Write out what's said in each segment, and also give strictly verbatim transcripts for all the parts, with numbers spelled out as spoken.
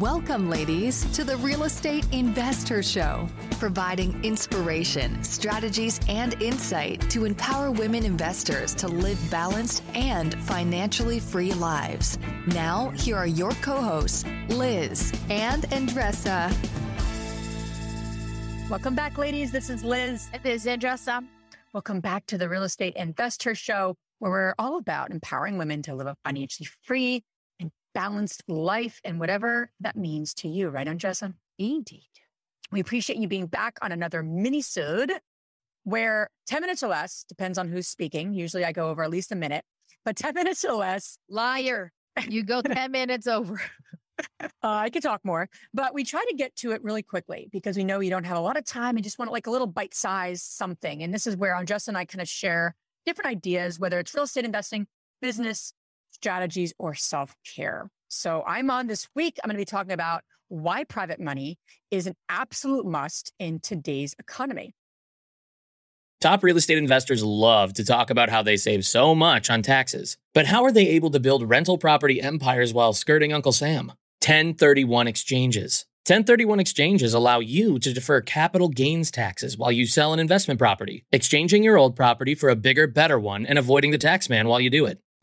Welcome, ladies, to the Real Estate Investor Show, providing inspiration, strategies, and insight to empower women investors to live balanced and financially free lives. Now, here are your co-hosts, Liz and Andressa. Welcome back, ladies. This is Liz. And this is Andressa. Welcome back to the Real Estate Investor Show, where we're all about empowering women to live a financially free, balanced life, and whatever that means to you, right, Andressa? Indeed. We appreciate you being back on another minisode where ten minutes or less, depends on who's speaking. Usually I go over at least a minute, but ten minutes or less. Liar. You go ten minutes over. uh, I could talk more, but we try to get to it really quickly because we know you don't have a lot of time and just want like a little bite-sized something. And this is where Andressa and I kind of share different ideas, whether it's real estate investing, business, strategies, or self-care. So I'm on this week. I'm going to be talking about why private money is an absolute must in today's economy. Top real estate investors love to talk about how they save so much on taxes, but how are they able to build rental property empires while skirting Uncle Sam? ten thirty-one exchanges. ten thirty-one exchanges allow you to defer capital gains taxes while you sell an investment property, exchanging your old property for a bigger, better one and avoiding the tax man while you do it.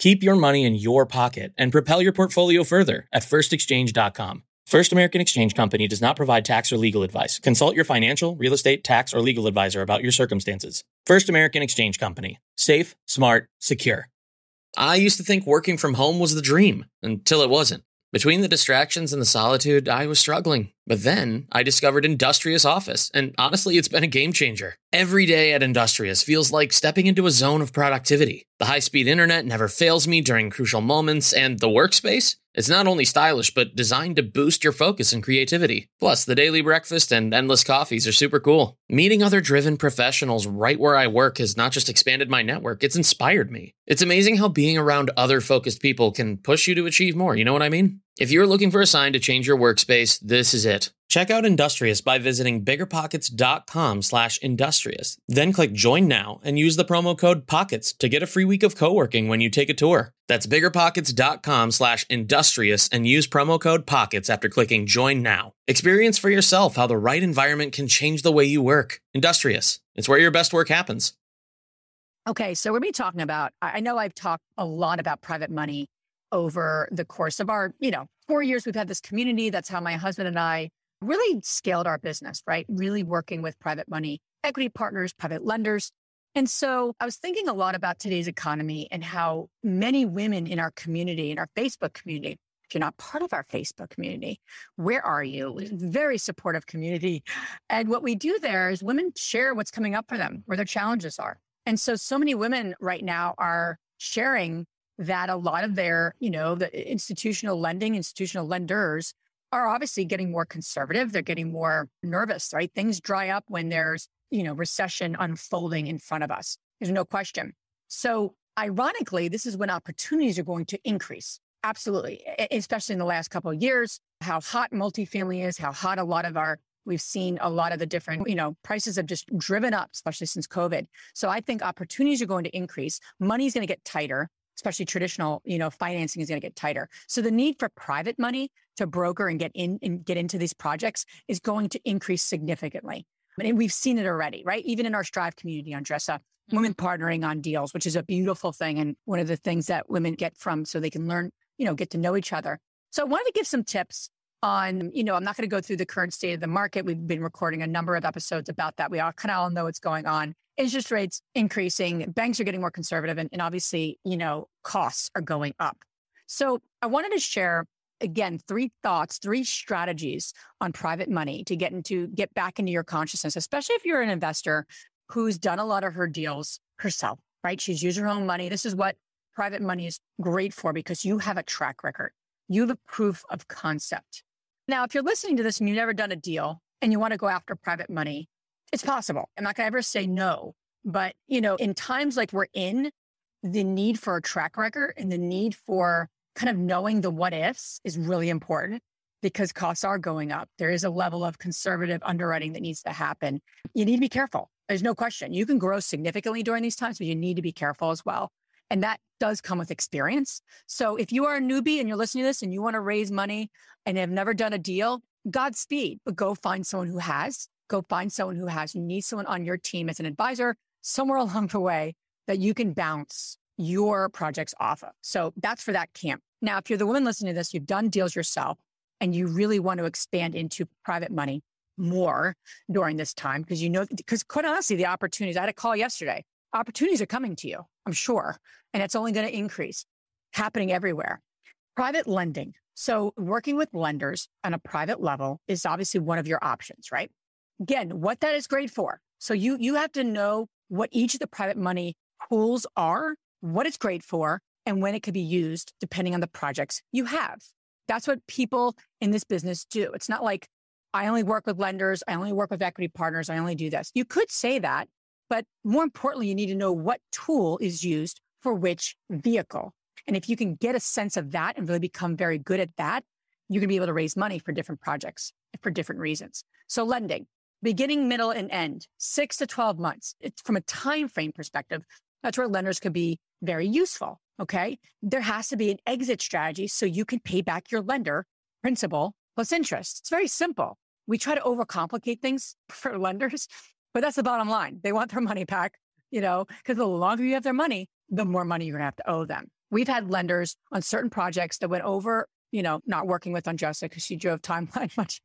Keep your money in your pocket and propel your portfolio further at first exchange dot com. First American Exchange Company does not provide tax or legal advice. Consult your financial, real estate, tax, or legal advisor about your circumstances. First American Exchange Company. Safe, smart, secure. I used to think working from home was the dream until it wasn't. Between the distractions and the solitude, I was struggling. But then I discovered Industrious Office, and honestly, it's been a game changer. Every day at Industrious feels like stepping into a zone of productivity. The high-speed internet never fails me during crucial moments, and the workspace? It's not only stylish, but designed to boost your focus and creativity. Plus, the daily breakfast and endless coffees are super cool. Meeting other driven professionals right where I work has not just expanded my network, it's inspired me. It's amazing how being around other focused people can push you to achieve more, you know what I mean? If you're looking for a sign to change your workspace, this is it. Check out Industrious by visiting bigger pockets dot com slash industrious. Then click Join Now and use the promo code POCKETS to get a free week of co-working when you take a tour. That's bigger pockets dot com slash industrious and use promo code POCKETS after clicking Join Now. Experience for yourself how the right environment can change the way you work. Industrious. It's where your best work happens. Okay, so we're going to be talking about, I know I've talked a lot about private money over the course of our, you know, four years we've had this community. That's how my husband and I really scaled our business, right? Really working with private money, equity partners, private lenders. And so I was thinking a lot about today's economy and how many women in our community, in our Facebook community, if you're not part of our Facebook community, where are you? It's a very supportive community. And what we do there is women share what's coming up for them, where their challenges are. And so, so many women right now are sharing that a lot of their, you know, the institutional lending, institutional lenders are obviously getting more conservative. They're getting more nervous, right? Things dry up when there's, you know, recession unfolding in front of us. There's no question. So ironically, this is when opportunities are going to increase. Absolutely. Especially in the last couple of years, how hot multifamily is, how hot a lot of our, we've seen a lot of the different, you know, prices have just driven up, especially since COVID. So I think opportunities are going to increase. Money's going to get tighter. Especially traditional, you know, financing is going to get tighter. So the need for private money to broker and get in and get into these projects is going to increase significantly. And we've seen it already, right? Even in our Strive community, Andressa, mm-hmm. women partnering on deals, which is a beautiful thing. And one of the things that women get from, so they can learn, you know, get to know each other. So I wanted to give some tips on, you know, I'm not going to go through the current state of the market. We've been recording a number of episodes about that. We all kind of all know what's going on. Interest rates increasing, banks are getting more conservative, and, and obviously, you know, costs are going up. So I wanted to share, again, three thoughts, three strategies on private money to get into, get back into your consciousness, especially if you're an investor who's done a lot of her deals herself, right? She's used her own money. This is what private money is great for because you have a track record. You have a proof of concept. Now, if you're listening to this and you've never done a deal and you want to go after private money, it's possible. I'm not going to ever say no. But, you know, in times like we're in, the need for a track record and the need for kind of knowing the what ifs is really important because costs are going up. There is a level of conservative underwriting that needs to happen. You need to be careful. There's no question. You can grow significantly during these times, but you need to be careful as well. And that does come with experience. So if you are a newbie and you're listening to this and you want to raise money and have never done a deal, Godspeed, but go find someone who has. Go find someone who has. You need someone on your team as an advisor somewhere along the way that you can bounce your projects off of. So that's for that camp. Now, if you're the woman listening to this, you've done deals yourself and you really want to expand into private money more during this time because you know, because quite honestly, the opportunities, I had a call yesterday, opportunities are coming to you, I'm sure. And it's only going to increase, happening everywhere. Private lending. So working with lenders on a private level is obviously one of your options, right? Again, what that is great for. So you, you have to know what each of the private money pools are, what it's great for, and when it could be used depending on the projects you have. That's what people in this business do. It's not like, I only work with lenders, I only work with equity partners, I only do this. You could say that, but more importantly, you need to know what tool is used for which vehicle. And if you can get a sense of that and really become very good at that, you can be able to raise money for different projects for different reasons. So lending, beginning, middle, and end, six to twelve months. It's from a time frame perspective, that's where lenders could be very useful, okay? There has to be an exit strategy so you can pay back your lender principal plus interest. It's very simple. We try to overcomplicate things for lenders, but that's the bottom line. They want their money back, you know, because the longer you have their money, the more money you're going to have to owe them. We've had lenders on certain projects that went over, you know, not working with on Jessica because she drove timeline much,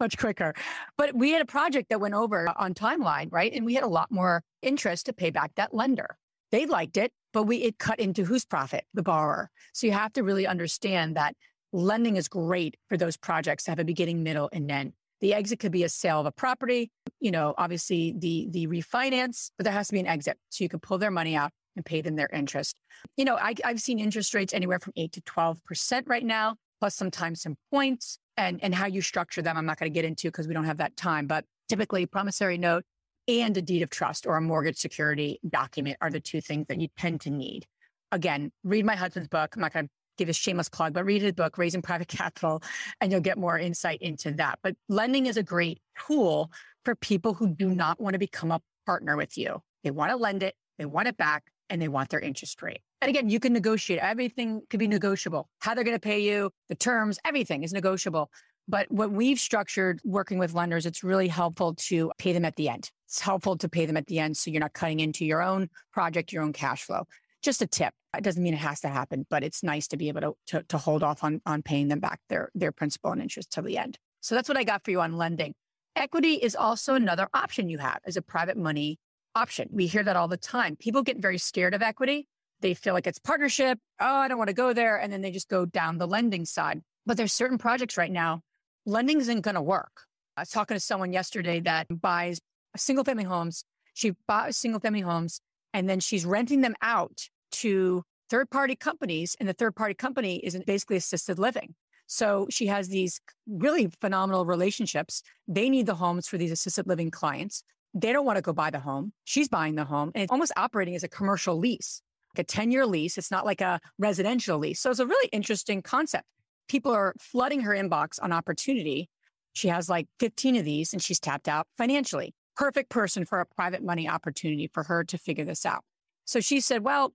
much quicker. But we had a project that went over on timeline, right? And we had a lot more interest to pay back that lender. They liked it, but we it cut into whose profit? The borrower. So you have to really understand that lending is great for those projects to have a beginning, middle, and end. The exit could be a sale of a property, you know, obviously the the refinance, but there has to be an exit. So you can pull their money out and pay them their interest. You know, I, I've seen interest rates anywhere from eight to twelve percent right now, plus sometimes some points and, and how you structure them. I'm not going to get into because we don't have that time, but typically a promissory note and a deed of trust or a mortgage security document are the two things that you tend to need. Again, read my husband's book. I'm not going to give a shameless plug, but read his book, Raising Private Capital, and you'll get more insight into that. But lending is a great tool for people who do not want to become a partner with you. They want to lend it, they want it back, and they want their interest rate. And again, you can negotiate. Everything could be negotiable. How they're going to pay you, the terms, everything is negotiable. But what we've structured working with lenders, it's really helpful to pay them at the end. It's helpful to pay them at the end so you're not cutting into your own project, your own cash flow. Just a tip. It doesn't mean it has to happen, but it's nice to be able to, to, to hold off on, on paying them back their, their principal and interest till the end. So that's what I got for you on lending. Equity is also another option you have as a private money option. We hear that all the time. People get very scared of equity. They feel like it's partnership. Oh, I don't want to go there. And then they just go down the lending side. But there's certain projects right now, lending isn't going to work. I was talking to someone yesterday that buys single family homes. She bought single family homes and then she's renting them out to third-party companies, and the third-party company is basically assisted living. So she has these really phenomenal relationships. They need the homes for these assisted living clients. They don't want to go buy the home. She's buying the home, and it's almost operating as a commercial lease, like a ten-year lease. It's not like a residential lease. So it's a really interesting concept. People are flooding her inbox on opportunity. She has like fifteen of these, and she's tapped out financially. Perfect person for a private money opportunity for her to figure this out. So she said, well,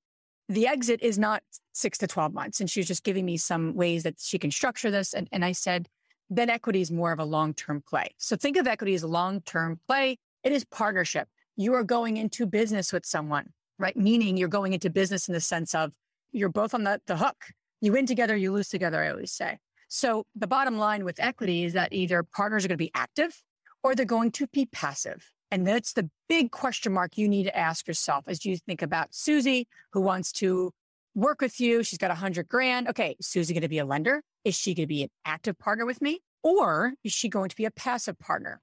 the exit is not six to twelve months. And she was just giving me some ways that she can structure this. And, and I said, then equity is more of a long-term play. So think of equity as a long-term play. It is partnership. You are going into business with someone, right? Meaning you're going into business in the sense of you're both on the, the hook. You win together, you lose together, I always say. So the bottom line with equity is that either partners are going to be active or they're going to be passive. And that's the big question mark you need to ask yourself as you think about Susie, who wants to work with you. She's got a hundred grand. Okay, is Susie going to be a lender? Is she going to be an active partner with me? Or is she going to be a passive partner?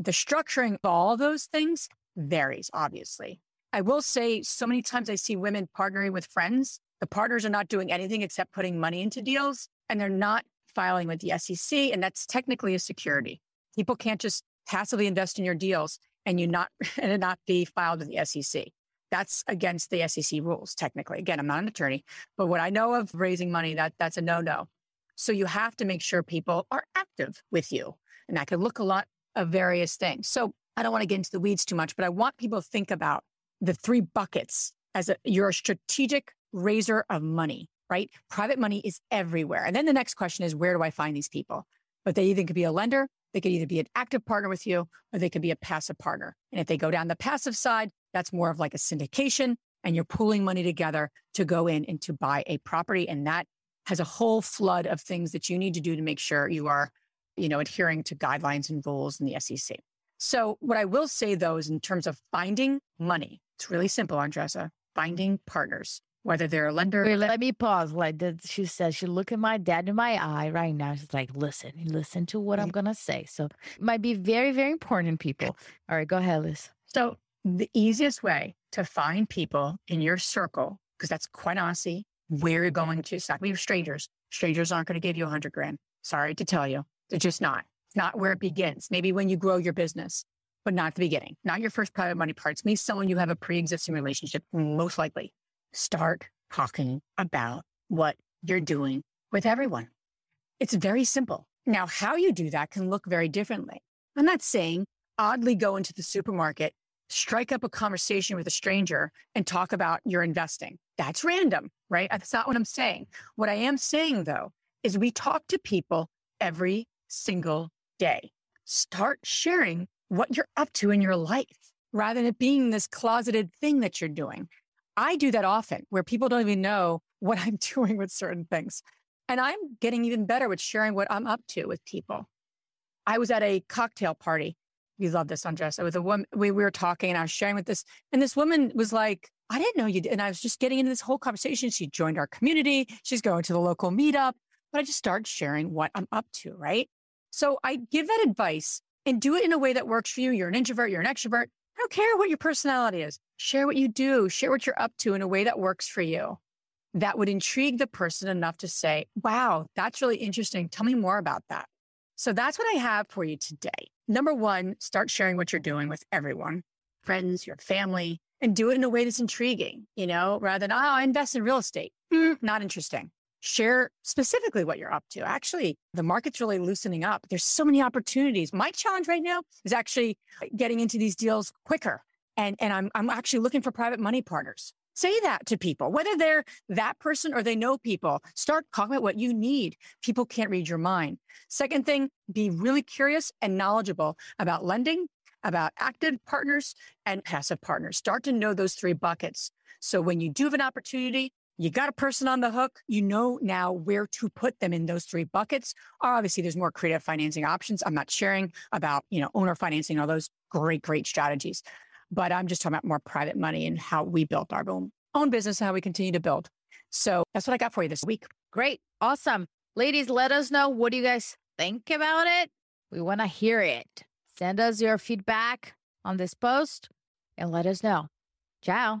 The structuring of all those things varies, obviously. I will say so many times I see women partnering with friends. The partners are not doing anything except putting money into deals, and they're not filing with the S E C, and that's technically a security. People can't just passively invest in your deals and you not and it not be filed with the S E C. That's against the S E C rules, technically. Again, I'm not an attorney, but what I know of raising money, that that's a no-no. So you have to make sure people are active with you. And that could look a lot of various things. So I don't want to get into the weeds too much, but I want people to think about the three buckets as a, you're a strategic raiser of money, right? Private money is everywhere. And then the next question is, where do I find these people? But they either could be a lender, they could either be an active partner with you, or they could be a passive partner. And if they go down the passive side, that's more of like a syndication, and you're pooling money together to go in and to buy a property. And that has a whole flood of things that you need to do to make sure you are, you know, adhering to guidelines and rules in the S E C. So what I will say though, is in terms of finding money, it's really simple, Andressa, finding partners, whether they're a lender. Wait, let me pause. Like that she said, she looked at my dad in my eye right now. She's like, listen, listen to what I'm going to say. So it might be very, very important, people. All right, go ahead, Liz. So the easiest way to find people in your circle, because that's quite honestly where you're going to. It's not going to be strangers. Strangers aren't going to give you a hundred grand. Sorry to tell you. They're just not. It's not where it begins. Maybe when you grow your business, but not at the beginning. Not your first private money parts. Maybe someone you have a pre-existing relationship, most likely. Start talking about what you're doing with everyone. It's very simple. Now, how you do that can look very differently. I'm not saying oddly go into the supermarket, strike up a conversation with a stranger and talk about your investing. That's random, right? That's not what I'm saying. What I am saying though, is we talk to people every single day. Start sharing what you're up to in your life rather than it being this closeted thing that you're doing. I do that often where people don't even know what I'm doing with certain things. And I'm getting even better with sharing what I'm up to with people. I was at a cocktail party. You love this, Andressa. With a woman, we, we were talking and I was sharing with this. And this woman was like, I didn't know you did. And I was just getting into this whole conversation. She joined our community. She's going to the local meetup. But I just started sharing what I'm up to, right? So I give that advice and do it in a way that works for you. You're an introvert, you're an extrovert. I don't care what your personality is. Share what you do, share what you're up to in a way that works for you. That would intrigue the person enough to say, wow, that's really interesting. Tell me more about that. So that's what I have for you today. Number one, start sharing what you're doing with everyone, friends, your family, and do it in a way that's intriguing, you know, rather than, oh, I invest in real estate. Mm, not interesting. Share specifically what you're up to. Actually, the market's really loosening up. There's so many opportunities. My challenge right now is actually getting into these deals quicker. And, and I'm, I'm actually looking for private money partners. Say that to people, whether they're that person or they know people. Start talking about what you need. People can't read your mind. Second thing, be really curious and knowledgeable about lending, about active partners and passive partners. Start to know those three buckets. So when you do have an opportunity, you got a person on the hook, you know now where to put them in those three buckets. Obviously, there's more creative financing options. I'm not sharing about, you know, owner financing, all those great, great strategies. But I'm just talking about more private money and how we built our own, own business and how we continue to build. So that's what I got for you this week. Great. Awesome. Ladies, let us know. What do you guys think about it? We want to hear it. Send us your feedback on this post and let us know. Ciao.